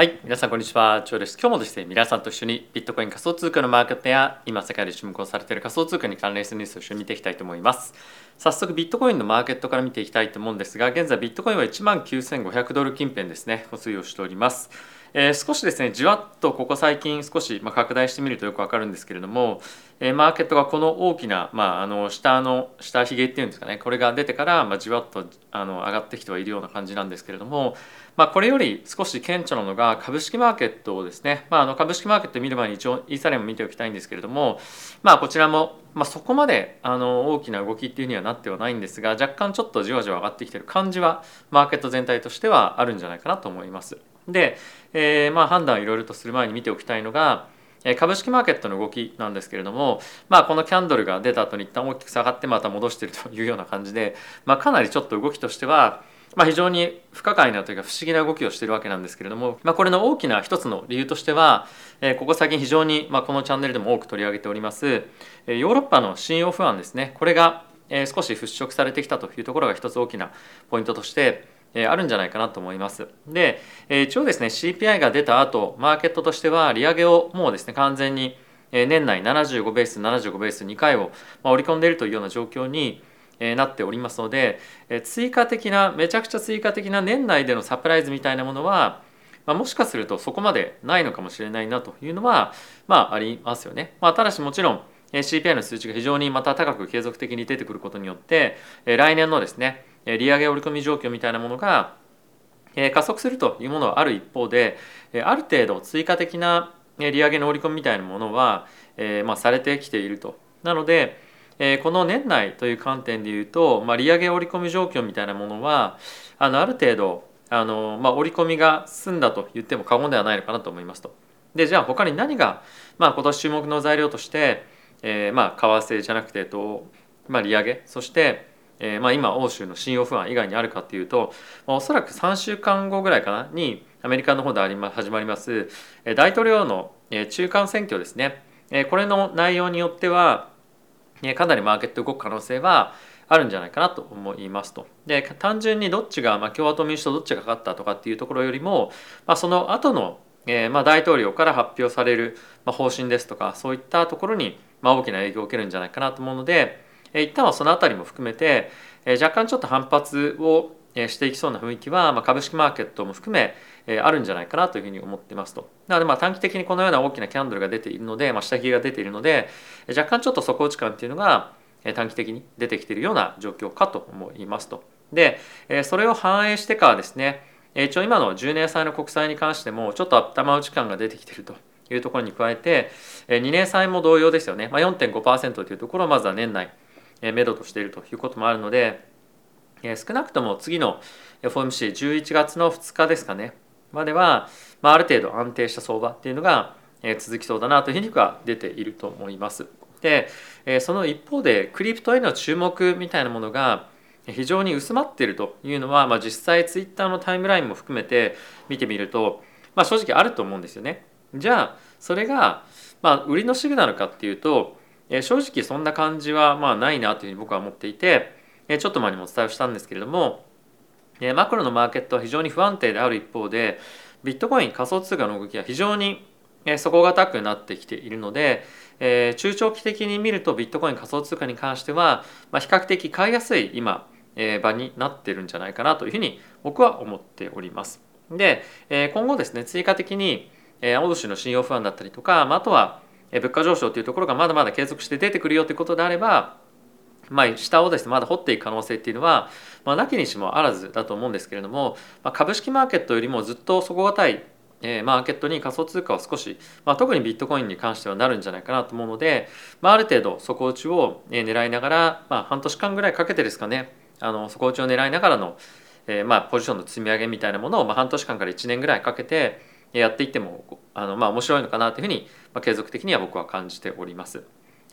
はい、皆さんこんにちは、チョウです。今日もですね、皆さんと一緒にビットコイン仮想通貨のマーケットや今世界で注目をされている仮想通貨に関連するニュースを一緒に見ていきたいと思います。早速ビットコインのマーケットから見ていきたいと思うんですが、現在ビットコインは$19,500近辺ですね、推移をしております。少しですね、じわっとここ最近少し拡大してみるとよくわかるんですけれども、マーケットがこの大きな、下髭っていうんですかね、これが出てから、じわっと上がってきてはいるような感じなんですけれども、これより少し顕著なのが株式マーケットをですね、株式マーケット見る前に一応イーサリアム見ておきたいんですけれども、こちらもそこまで大きな動きっていうにはなってはないんですが、若干ちょっとじわじわ上がってきてる感じはマーケット全体としてはあるんじゃないかなと思います。で、判断をいろいろとする前に見ておきたいのが株式マーケットの動きなんですけれども、このキャンドルが出た後に一旦大きく下がってまた戻しているというような感じで、かなりちょっと動きとしては非常に不可解なというか不思議な動きをしているわけなんですけれども、これの大きな一つの理由としては、ここ最近非常にこのチャンネルでも多く取り上げておりますヨーロッパの信用不安ですね、これが少し払拭されてきたというところが一つ大きなポイントとしてあるんじゃないかなと思います。で、一応ですね CPI が出た後、マーケットとしては利上げをもうですね完全に年内75ベース2回を織り込んでいるというような状況になっておりますので、めちゃくちゃ追加的な年内でのサプライズみたいなものは、もしかするとそこまでないのかもしれないなというのはありますよね。ただしもちろん CPI の数値が非常にまた高く継続的に出てくることによって来年のですね利上げ織り込み状況みたいなものが加速するというものはある一方で、ある程度追加的な利上げの織り込みみたいなものはされてきていると。なのでこの年内という観点でいうと、利上げ織り込み状況みたいなものはある程度織り込みが済んだと言っても過言ではないのかなと思いますと。で、じゃあ他に何が今年注目の材料として為替じゃなくて利上げ、そして今欧州の信用不安以外にあるかというと、おそらく3週間後ぐらいかなにアメリカの方で始まります大統領の中間選挙ですね、これの内容によってはかなりマーケット動く可能性はあるんじゃないかなと思いますと。で、単純にどっちが共和党民主党どっちが勝ったとかっていうところよりも、その後の大統領から発表される方針ですとか、そういったところに大きな影響を受けるんじゃないかなと思うので、一旦はそのあたりも含めて若干ちょっと反発をしていきそうな雰囲気は株式マーケットも含めあるんじゃないかなというふうに思ってますと。なので短期的にこのような大きなキャンドルが出ているので、下髭が出ているので若干ちょっと底打ち感というのが短期的に出てきているような状況かと思いますと。で、それを反映してからですね、一応今の10年債の国債に関してもちょっと頭打ち感が出てきているというところに加えて、2年債も同様ですよね、4.5% というところをまずは年内目処としているということもあるので、少なくとも次の FOMC 11月の2日ですかねまでは、ある程度安定した相場っていうのが続きそうだなというふうには出ていると思います。で、その一方でクリプトへの注目みたいなものが非常に薄まっているというのは、実際ツイッターのタイムラインも含めて見てみると、正直あると思うんですよね。じゃあそれが売りのシグナルかっていうと、正直そんな感じはないなというふうに僕は思っていて、ちょっと前にもお伝えをしたんですけれども、マクロのマーケットは非常に不安定である一方で、ビットコイン仮想通貨の動きは非常に底堅くなってきているので、中長期的に見るとビットコイン仮想通貨に関しては比較的買いやすい今場になってるんじゃないかなというふうに僕は思っております。で、今後ですね追加的に欧州の信用不安だったりとか、あとは物価上昇というところがまだまだ継続して出てくるよということであれば、下をですねまだ掘っていく可能性っていうのはなきにしもあらずだと思うんですけれども、株式マーケットよりもずっと底堅いマーケットに仮想通貨を少し、特にビットコインに関してはなるんじゃないかなと思うので、ある程度底打ちを狙いながら、半年間ぐらいかけてですかね、底打ちを狙いながらの、ポジションの積み上げみたいなものを半年間から1年ぐらいかけてやっていっても面白いのかなというふうに継続的には僕は感じております。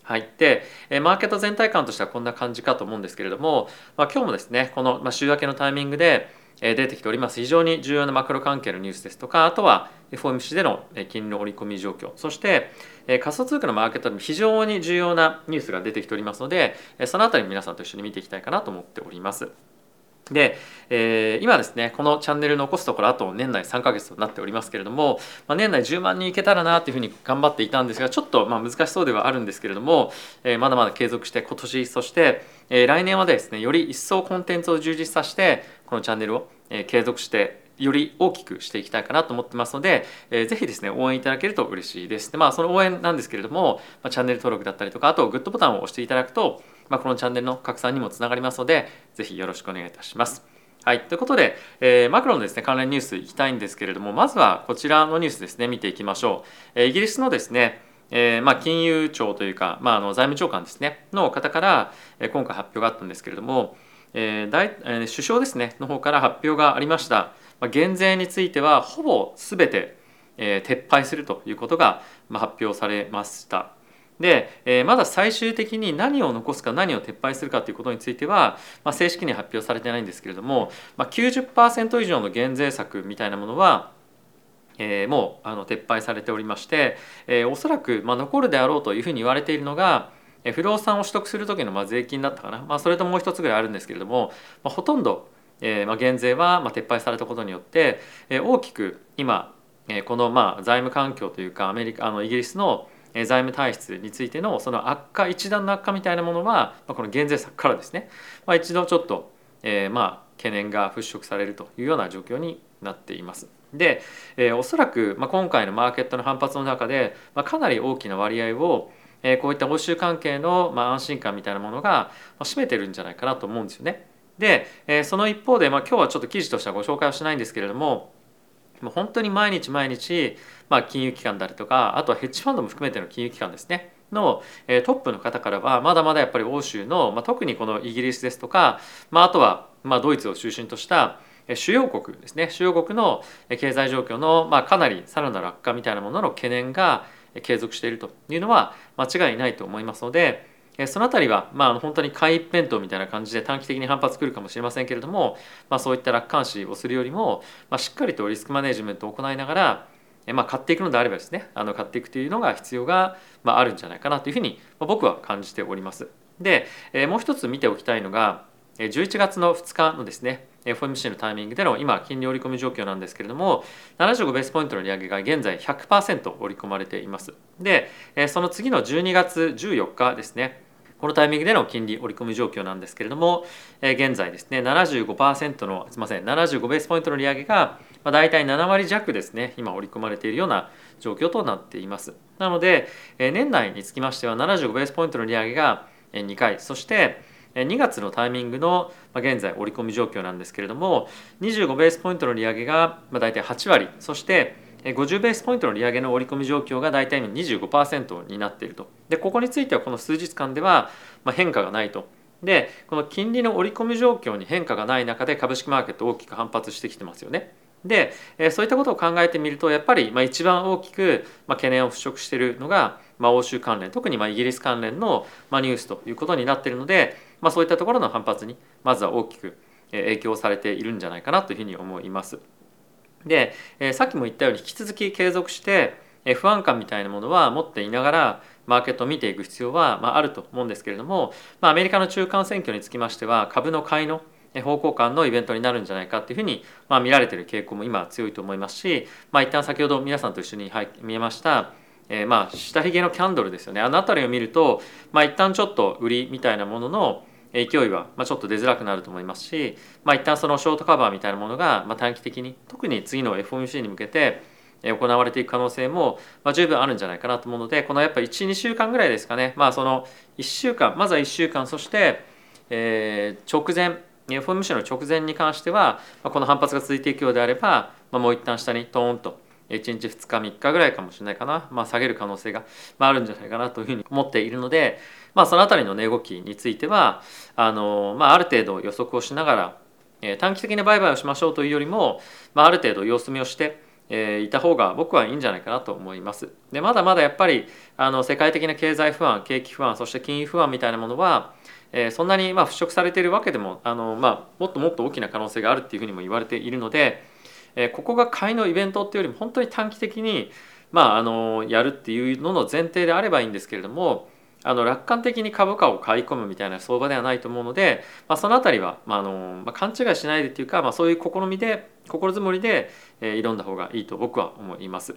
はい、でマーケット全体感としてはこんな感じかと思うんですけれども、今日もですねこの週明けのタイミングで出てきております非常に重要なマクロ関係のニュースですとか、あとは FOMC での金利の織り込み状況、そして仮想通貨のマーケットでも非常に重要なニュースが出てきておりますので、そのあたり皆さんと一緒に見ていきたいかなと思っております。で、今ですねこのチャンネル残すところあと年内3ヶ月となっておりますけれども、年内10万人いけたらなというふうに頑張っていたんですが、ちょっと難しそうではあるんですけれども、まだまだ継続して今年そして来年はですねより一層コンテンツを充実させてこのチャンネルを継続してより大きくしていきたいかなと思ってますので、ぜひですね応援いただけると嬉しいです。で、その応援なんですけれども、チャンネル登録だったりとかあとグッドボタンを押していただくと、このチャンネルの拡散にもつながりますのでぜひよろしくお願いいたします。はい、ということで、マクロのですね関連ニュースいきたいんですけれども、まずはこちらのニュースですね見ていきましょう。イギリスのですね金融庁というか、財務長官ですねの方から今回発表があったんですけれども、首相ですねの方から発表がありました。減税についてはほぼ全て撤廃するということが発表されました。で、まだ最終的に何を残すか何を撤廃するかということについては正式に発表されてないんですけれども、90% 以上の減税策みたいなものはもう撤廃されておりまして、おそらく残るであろうというふうに言われているのが不動産を取得する時の税金だったかな、それともう一つぐらいあるんですけれども、ほとんど減税は撤廃されたことによって大きく今この財務環境というかイギリスの財務体質についてのその悪化一段の悪化みたいなものはこの減税策からですね一度ちょっと懸念が払拭されるというような状況になっています。で、おそらく今回のマーケットの反発の中でかなり大きな割合をこういった欧州関係の安心感みたいなものが占めてるんじゃないかなと思うんですよね。で、その一方で、今日はちょっと記事としてはご紹介はしないんですけれども、本当に毎日、金融機関であるとかあとはヘッジファンドも含めての金融機関ですねのトップの方からはまだまだやっぱり欧州の、特にこのイギリスですとか、あとはドイツを中心とした主要国ですね主要国の経済状況の、かなりさらなる悪化みたいなものの懸念が継続しているというのは間違いないと思いますので、そのあたりは、本当に買い一辺倒みたいな感じで短期的に反発くるかもしれませんけれども、そういった楽観視をするよりも、しっかりとリスクマネジメントを行いながら、買っていくのであればですね買っていくというのが必要が、あるんじゃないかなというふうに、僕は感じております。で、もう一つ見ておきたいのが11月の2日のですね FOMC のタイミングでの今金利織り込み状況なんですけれども、75ベースポイントの利上げが現在 100% 織り込まれています。で、その次の12月14日ですねこのタイミングでの金利織り込み状況なんですけれども、現在ですね 75ベースポイントの利上げがだいたい7割弱ですね今織り込まれているような状況となっています。なので年内につきましては75ベースポイントの利上げが2回、そして2月のタイミングの現在織り込み状況なんですけれども、25ベースポイントの利上げがだいたい8割、そして50ベースポイントの利上げの織り込み状況がだいたい 25% になっていると。で、ここについてはこの数日間では変化がないと。で、この金利の織り込み状況に変化がない中で株式マーケット大きく反発してきてますよね。で、そういったことを考えてみるとやっぱり一番大きく懸念を払拭しているのが欧州関連、特にイギリス関連のニュースということになっているので、そういったところの反発にまずは大きく影響されているんじゃないかなというふうに思います。で、さっきも言ったように引き続き継続して不安感みたいなものは持っていながらマーケットを見ていく必要はあると思うんですけれども、アメリカの中間選挙につきましては株の買いの方向感のイベントになるんじゃないかというふうに見られている傾向も今強いと思いますし、一旦先ほど皆さんと一緒に見ました下髭のキャンドルですよね、あの辺りを見ると一旦ちょっと売りみたいなものの勢いはちょっと出づらくなると思いますし、一旦そのショートカバーみたいなものが短期的に特に次の FOMC に向けて行われていく可能性も十分あるんじゃないかなと思うので、このやっぱり 1,2 週間ぐらいですかね、その1週間まずは1週間そして直前 FOMC の直前に関してはこの反発が続いていくようであればもう一旦下にトーンと1日2日3日ぐらいかもしれないかな、下げる可能性があるんじゃないかなというふうに思っているので、そのあたりの値動きについてはある程度予測をしながら短期的な売買をしましょうというよりも、ある程度様子見をしていた方が僕はいいんじゃないかなと思います。で、まだまだやっぱり世界的な経済不安、景気不安、そして金融不安みたいなものはそんなに払拭されているわけでももっともっと大きな可能性があるっていうふうにも言われているので、ここが買いのイベントっていうよりも本当に短期的にやるっていうのの前提であればいいんですけれども、楽観的に株価を買い込むみたいな相場ではないと思うので、そのあたりは、勘違いしないでというか、そういう心づもりで挑んだ方がいいと僕は思います。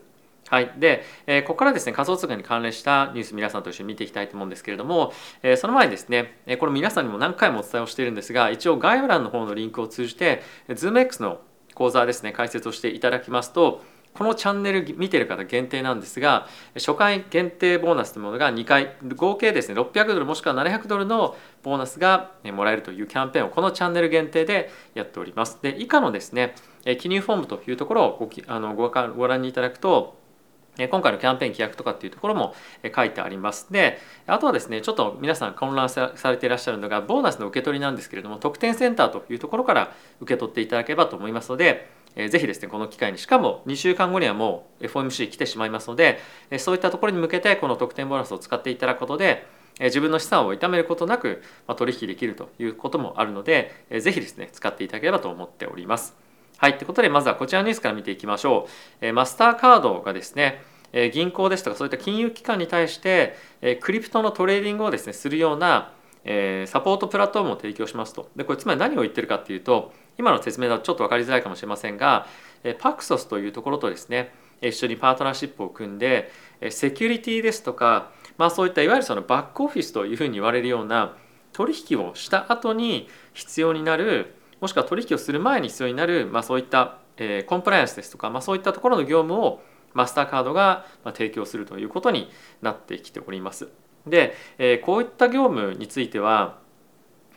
はい、で、ここからですね、仮想通貨に関連したニュース皆さんと一緒に見ていきたいと思うんですけれども、その前にですね、これ皆さんにも何回もお伝えをしているんですが、一応概要欄の方のリンクを通じて ZoomX の講座ですね、解説をしていただきますと、このチャンネル見てる方限定なんですが、初回限定ボーナスというものが2回合計ですね$600もしくは$700のボーナスがもらえるというキャンペーンをこのチャンネル限定でやっております。で、以下のですね記入フォームというところを ご覧にいただくと、今回のキャンペーン規約とかっていうところも書いてあります。で、あとはですね、ちょっと皆さん混乱されていらっしゃるのがボーナスの受け取りなんですけれども、特典センターというところから受け取っていただければと思いますので、ぜひですねこの機会に、しかも2週間後にはもう FOMC 来てしまいますので、そういったところに向けてこの特典ボーナスを使っていただくことで、自分の資産を痛めることなく取引できるということもあるので、ぜひですね使っていただければと思っております。はい、ということでまずはこちらのニュースから見ていきましょう。マスターカードがですね、銀行ですとかそういった金融機関に対してクリプトのトレーディングをですねするようなサポートプラットフォームを提供しますと。で、これつまり何を言ってるかっていうと、今の説明だとちょっと分かりづらいかもしれませんが、パクソスというところとですね一緒にパートナーシップを組んで、セキュリティですとか、そういったいわゆるそのバックオフィスというふうに言われるような取引をした後に必要になる、もしくは取引をする前に必要になる、そういったコンプライアンスですとか、そういったところの業務をマスターカードが提供するということになってきております。で、こういった業務については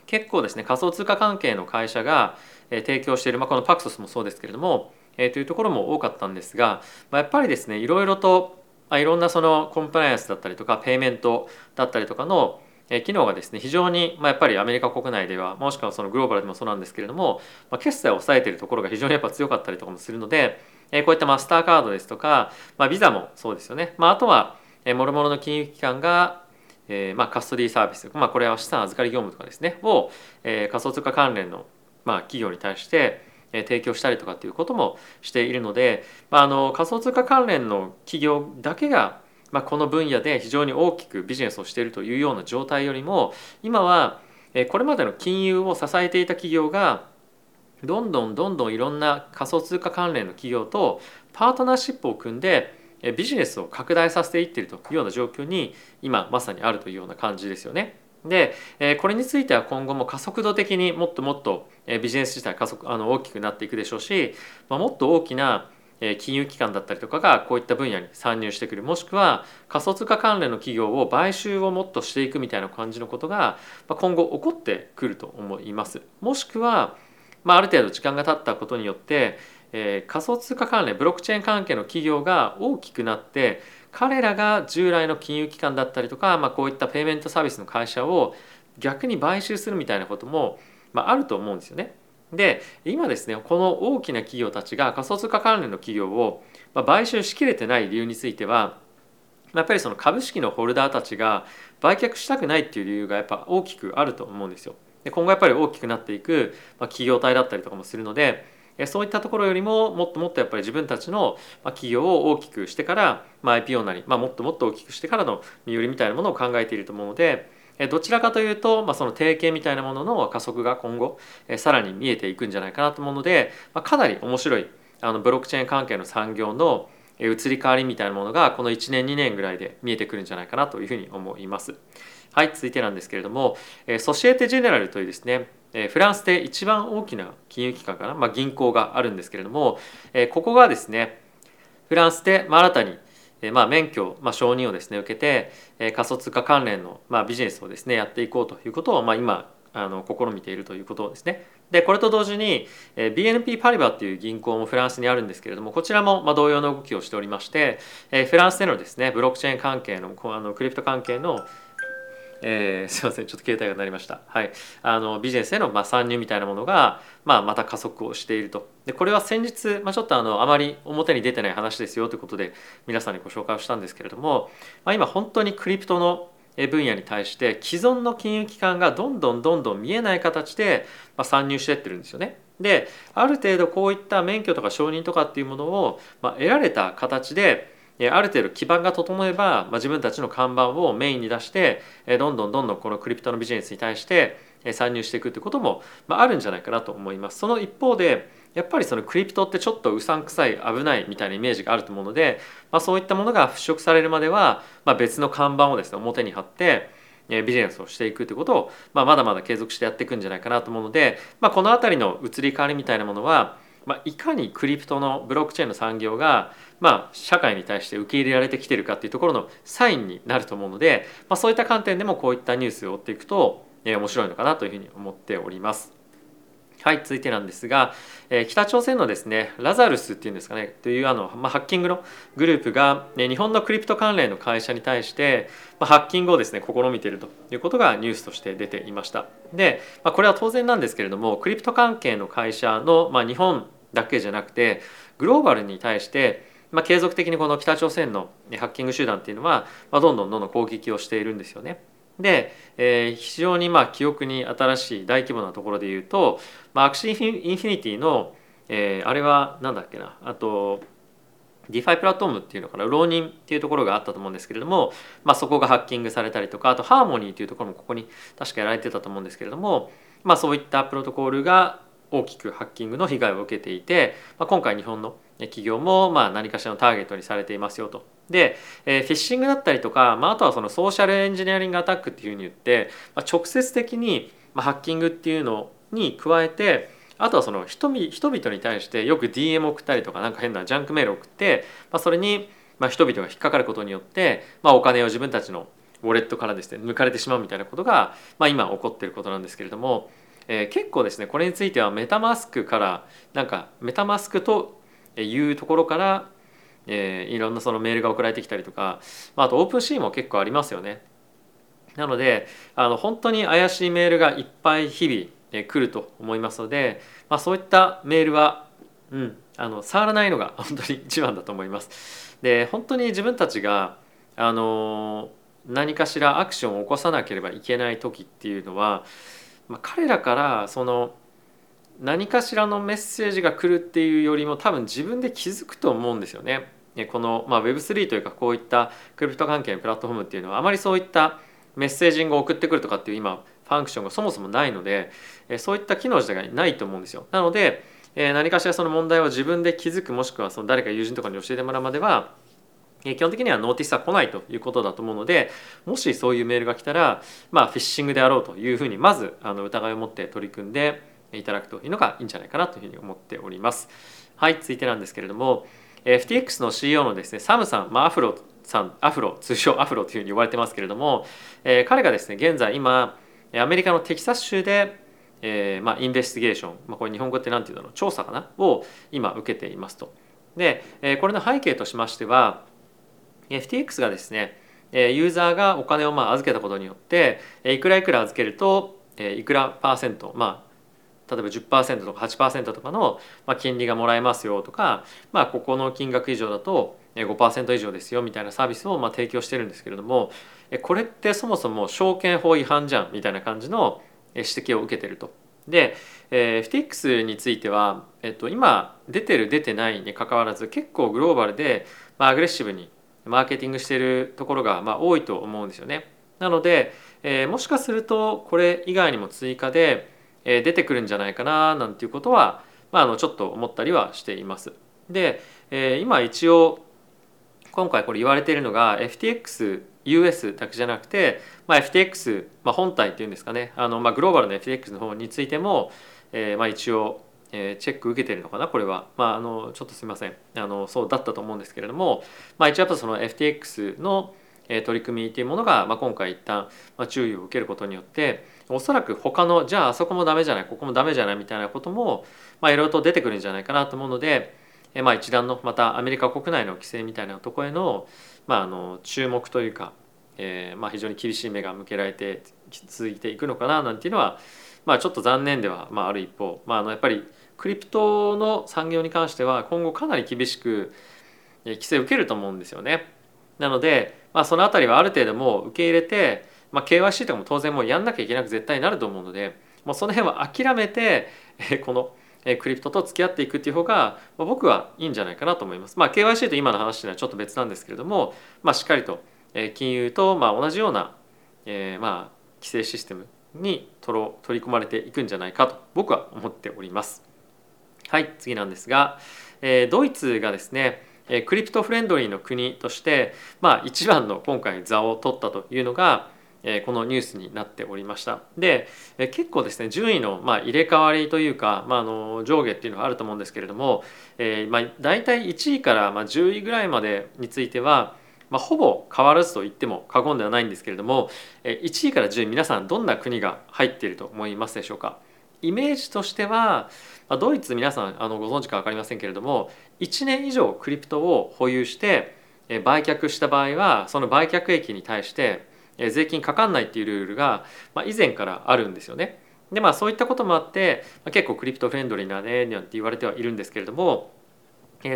結構ですね仮想通貨関係の会社が提供している、このパクソスもそうですけれども、というところも多かったんですが、やっぱりですねいろいろといろんなそのコンプライアンスだったりとかペイメントだったりとかの機能がですね非常にやっぱりアメリカ国内では、もしくはそのグローバルでもそうなんですけれども、決済を抑えているところが非常にやっぱ強かったりとかもするので、こういったマスターカードですとか、ビザもそうですよね、あとは諸々の金融機関がカストディーサービス、これは資産預かり業務とかですねを仮想通貨関連の企業に対して提供したりとかっていうこともしているので、仮想通貨関連の企業だけがこの分野で非常に大きくビジネスをしているというような状態よりも、今はこれまでの金融を支えていた企業がどんどんいろんな仮想通貨関連の企業とパートナーシップを組んでビジネスを拡大させていっているというような状況に今まさにあるというような感じですよね。で、これについては今後も加速度的にもっとビジネス自体大きくなっていくでしょうし、もっと大きな金融機関だったりとかがこういった分野に参入してくる、もしくは仮想通貨関連の企業を買収をもっとしていくみたいな感じのことが今後起こってくると思います。もしくは、ある程度時間が経ったことによって仮想通貨関連ブロックチェーン関係の企業が大きくなって、彼らが従来の金融機関だったりとか、こういったペイメントサービスの会社を逆に買収するみたいなことも、あると思うんですよね。で、今ですねこの大きな企業たちが仮想通貨関連の企業を買収しきれてない理由については、やっぱりその株式のホルダーたちが売却したくないっていう理由がやっぱ大きくあると思うんですよ。で、今後やっぱり大きくなっていく企業体だったりとかもするので、そういったところよりももっとやっぱり自分たちの企業を大きくしてから、IPO なり、もっと大きくしてからの身売りみたいなものを考えていると思うので、どちらかというと、その提携みたいなものの加速が今後さらに見えていくんじゃないかなと思うので、かなり面白いブロックチェーン関係の産業の移り変わりみたいなものがこの1年2年ぐらいで見えてくるんじゃないかなというふうに思います。はい、続いてなんですけれども、ソシエテジェネラルというですねフランスで一番大きな金融機関かな、銀行があるんですけれども、ここがですねフランスで新たに免許、承認をですね受けて仮想通貨関連のビジネスをですねやっていこうということを今試みているということですね。で、これと同時に BNP パリバという銀行もフランスにあるんですけれども、こちらも同様の動きをしておりまして、フランスでのですねブロックチェーン関係のクリプト関係のすいませんちょっと携帯が鳴りました。はい、ビジネスへの参入みたいなものが、また加速をしていると。で、これは先日、ちょっとあまり表に出てない話ですよということで皆さんにご紹介をしたんですけれども、今本当にクリプトの分野に対して既存の金融機関がどんどん見えない形で参入していってるんですよね。で、ある程度こういった免許とか承認とかっていうものを得られた形である程度基盤が整えば、自分たちの看板をメインに出してどんどんこのクリプトのビジネスに対して参入していくってこともあるんじゃないかなと思います。その一方でやっぱりそのクリプトってちょっとうさんくさい、危ないみたいなイメージがあると思うので、そういったものが払拭されるまでは、別の看板をですね表に貼ってビジネスをしていくということを、まだまだ継続してやっていくんじゃないかなと思うので、このあたりの移り変わりみたいなものは、いかにクリプトのブロックチェーンの産業が、社会に対して受け入れられてきているかっていうところのサインになると思うので、そういった観点でもこういったニュースを追っていくと面白いのかなというふうに思っております。はい、続いてなんですが、北朝鮮のですねラザルスっていうんですかねというハッキングのグループが、日本のクリプト関連の会社に対して、ハッキングをですね試みているということがニュースとして出ていました。で、これは当然なんですけれども、クリプト関係の会社の、日本だけじゃなくてグローバルに対して、継続的にこの北朝鮮のハッキング集団っていうのは、どんどん攻撃をしているんですよね。で、非常に記憶に新しい大規模なところで言うと、アクシーインフィニティの、あれはなんだっけな、あとディファイプラットフォームっていうのかな、浪人っていうところがあったと思うんですけれども、そこがハッキングされたりとか、あとハーモニーっていうところもここに確かやられてたと思うんですけれども、そういったプロトコルが大きくハッキングの被害を受けていて、今回日本の企業も何かしらのターゲットにされていますよと。で、フィッシングだったりとか、あとはそのソーシャルエンジニアリングアタックっていうふうに言って、直接的にハッキングっていうのに加えて、あとはその人々に対してよく DM 送ったりとか、なんか変なジャンクメール送って、それに人々が引っかかることによって、お金を自分たちのウォレットからですね抜かれてしまうみたいなことが、今起こっていることなんですけれども、結構ですねこれについてはメタマスクからメタマスクというところから、いろんなそのメールが送られてきたりとか、あとオープンシーも結構ありますよね。なので本当に怪しいメールがいっぱい日々来ると思いますので、そういったメールは、触らないのが本当に一番だと思います。で、本当に自分たちが何かしらアクションを起こさなければいけない時っていうのは、彼らからその何かしらのメッセージが来るっていうよりも、多分自分で気づくと思うんですよね。この、Web3 というかこういったクリプト関係のプラットフォームっていうのはあまりそういったメッセージングを送ってくるとかっていう今ファンクションがそもそもないので、そういった機能自体がないと思うんですよ。なので何かしらその問題を自分で気づく、もしくはその誰か友人とかに教えてもらうまでは基本的にはノーティスは来ないということだと思うので、もしそういうメールが来たら、フィッシングであろうというふうにまず疑いを持って取り組んでいただくというのがいいんじゃないかなというふうに思っております。はい、続いてなんですけれども、 FTX の CEO のですねサムさん、アフロ通称アフロというふうに呼ばれてますけれども、彼がですね現在今アメリカのテキサス州でインベスティゲーション、これ日本語って何て言うんだろう、調査かなを今受けていますと。で、これの背景としましては、FTX がですねユーザーがお金を預けたことによって、いくら預けるといくらパーセント、例えば 10% とか 8% とかの金利がもらえますよとか、ここの金額以上だと 5% 以上ですよみたいなサービスを提供してるんですけれども、これってそもそも証券法違反じゃんみたいな感じの指摘を受けてると。で、FTX については、今出てる出てないに関わらず結構グローバルでアグレッシブにマーケティングしているところが多いと思うんですよね。なので、もしかするとこれ以外にも追加で出てくるんじゃないかななんていうことは、ちょっと思ったりはしています。で、今一応今回これ言われているのが FTX US だけじゃなくて、FTX、本体っていうんですかね、グローバルの FTX の方についても、一応チェック受けてるのかな、これは、ちょっとすみません、そうだったと思うんですけれども、一応やっぱその FTX の取り組みというものが、今回一旦注意を受けることによって、おそらく他のじゃああそこもダメじゃない、ここもダメじゃないみたいなこともいろいろと出てくるんじゃないかなと思うので、一段のまたアメリカ国内の規制みたいなところへの、注目というか、非常に厳しい目が向けられて続いていくのかななんていうのは、ちょっと残念ではある一方、やっぱりクリプトの産業に関しては今後かなり厳しく規制を受けると思うんですよね。なので、そのあたりはある程度もう受け入れて、KYC とかも当然もうやんなきゃいけなく絶対になると思うので、もうその辺は諦めて、このクリプトと付き合っていくっていう方が僕はいいんじゃないかなと思います。KYC と今の話というのはちょっと別なんですけれども、しっかりと金融と同じような規制システムに取り込まれていくんじゃないかと僕は思っております。はい、次なんですが、ドイツがですね、クリプトフレンドリーの国として、一番の今回座を取ったというのがこのニュースになっておりました。で、結構ですね、順位の入れ替わりというか、上下っていうのがあると思うんですけれども、大体1位から10位ぐらいまでについては、ほぼ変わらずと言っても過言ではないんですけれども、1位から10位、皆さんどんな国が入っていると思いますでしょうか。イメージとしては、ドイツ皆さんご存知か分かりませんけれども、1年以上クリプトを保有して売却した場合は、その売却益に対して税金かかんないっていうルールが以前からあるんですよね。で、そういったこともあって結構クリプトフレンドリーなねなんて言われてはいるんですけれども、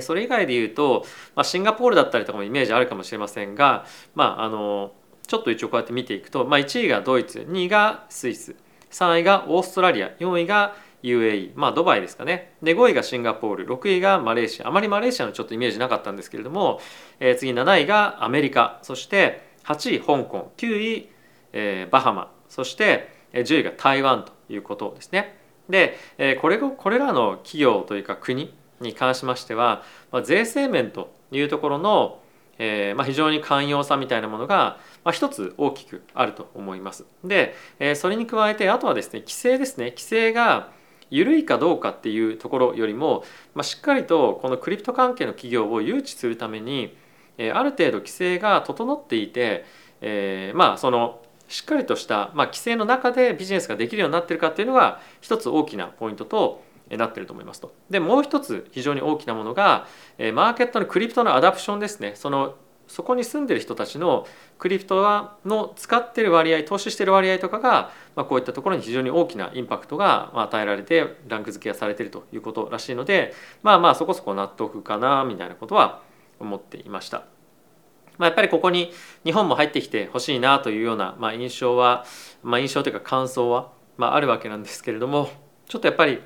それ以外で言うとシンガポールだったりとかもイメージあるかもしれませんが、ちょっと一応こうやって見ていくと、1位がドイツ、2位がスイス、3位がオーストラリア、4位が UAE、ドバイですかね。で、5位がシンガポール、6位がマレーシア。あまりマレーシアのちょっとイメージなかったんですけれども、次7位がアメリカ、そして8位香港、9位、バハマ、そして10位が台湾ということですね。で、これらの企業というか国に関しましては、税制面というところの、非常に寛容さみたいなものが一つ大きくあると思います。で、それに加えてあとはですね、規制ですね。規制が緩いかどうかっていうところよりも、しっかりとこのクリプト関係の企業を誘致するためにある程度規制が整っていて、そのしっかりとした、規制の中でビジネスができるようになっているかっていうのが一つ大きなポイントとなっていると思いますと。で、もう一つ非常に大きなものがマーケットのクリプトのアダプションですね。そこに住んでいる人たちのクリプトの使っている割合、投資している割合とかが、こういったところに非常に大きなインパクトが与えられてランク付けがされているということらしいので、そこそこ納得かなみたいなことは思っていました。やっぱりここに日本も入ってきてほしいなというような、印象というか感想は、あるわけなんですけれども、ちょっとやっぱり、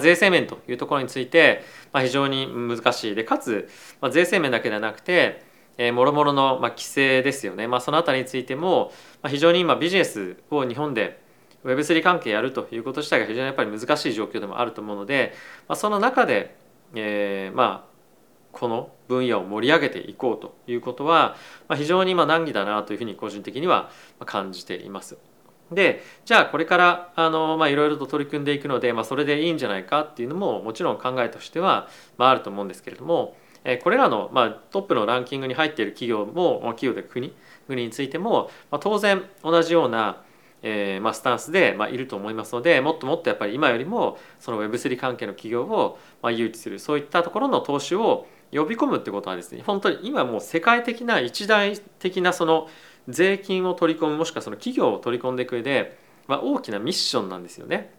税制面というところについて、非常に難しいで、かつ、税制面だけではなくて、諸々の規制ですよね。そのあたりについても、非常に今ビジネスを日本で Web3 関係やるということ自体が非常にやっぱり難しい状況でもあると思うので、その中で、この分野を盛り上げていこうということは非常に難儀だなというふうに個人的には感じています。で、じゃあこれからいろいろと取り組んでいくので、それでいいんじゃないかっていうのももちろん考えとしてはあると思うんですけれども、これらのトップのランキングに入っている企業で国についても当然同じようなスタンスでいると思いますので、もっともっとやっぱり今よりもその Web3 関係の企業を誘致する、そういったところの投資を呼び込むってことはですね、本当に今もう世界的な一大的なその税金を取り込む、もしくはその企業を取り込んでいく上で大きなミッションなんですよね。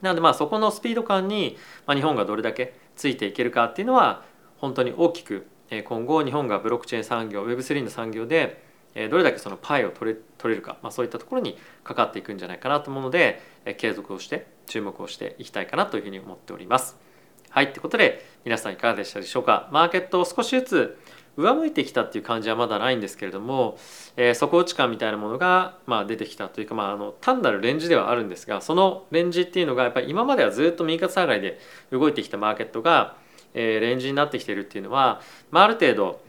なのでそこのスピード感に日本がどれだけついていけるかっていうのは本当に大きく今後日本がブロックチェーン産業 Web3 の産業でどれだけそのパイを取れるか、そういったところにかかっていくんじゃないかなと思うので、継続をして注目をしていきたいかなというふうに思っております。はい、ということで皆さんいかがでしたでしょうか。マーケットを少しずつ上向いてきたっていう感じはまだないんですけれども、底打ち感みたいなものが出てきたというか、単なるレンジではあるんですが、そのレンジっていうのがやっぱり今まではずっと右肩下がりで動いてきたマーケットが、レンジになってきているっていうのは、ある程度、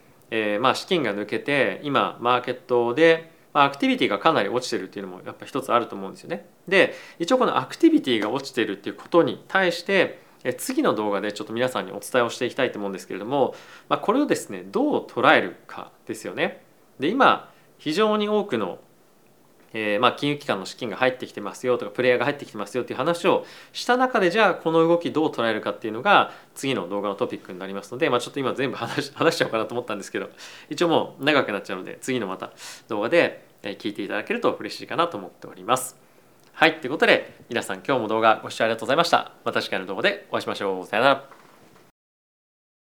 資金が抜けて今マーケットでアクティビティがかなり落ちてるっていうのもやっぱ一つあると思うんですよね。で、一応このアクティビティが落ちてるっていうことに対して次の動画でちょっと皆さんにお伝えをしていきたいと思うんですけれども、これをですねどう捉えるかですよね。で、今非常に多くの、金融機関の資金が入ってきてますよとかプレイヤーが入ってきてますよっていう話をした中で、じゃあこの動きどう捉えるかっていうのが次の動画のトピックになりますので、ちょっと今全部話しちゃおうかなと思ったんですけど、一応もう長くなっちゃうので次のまた動画で聞いていただけると嬉しいかなと思っております。はい、ということで皆さん今日も動画ご視聴ありがとうございました。また次回の動画でお会いしましょう。さよなら。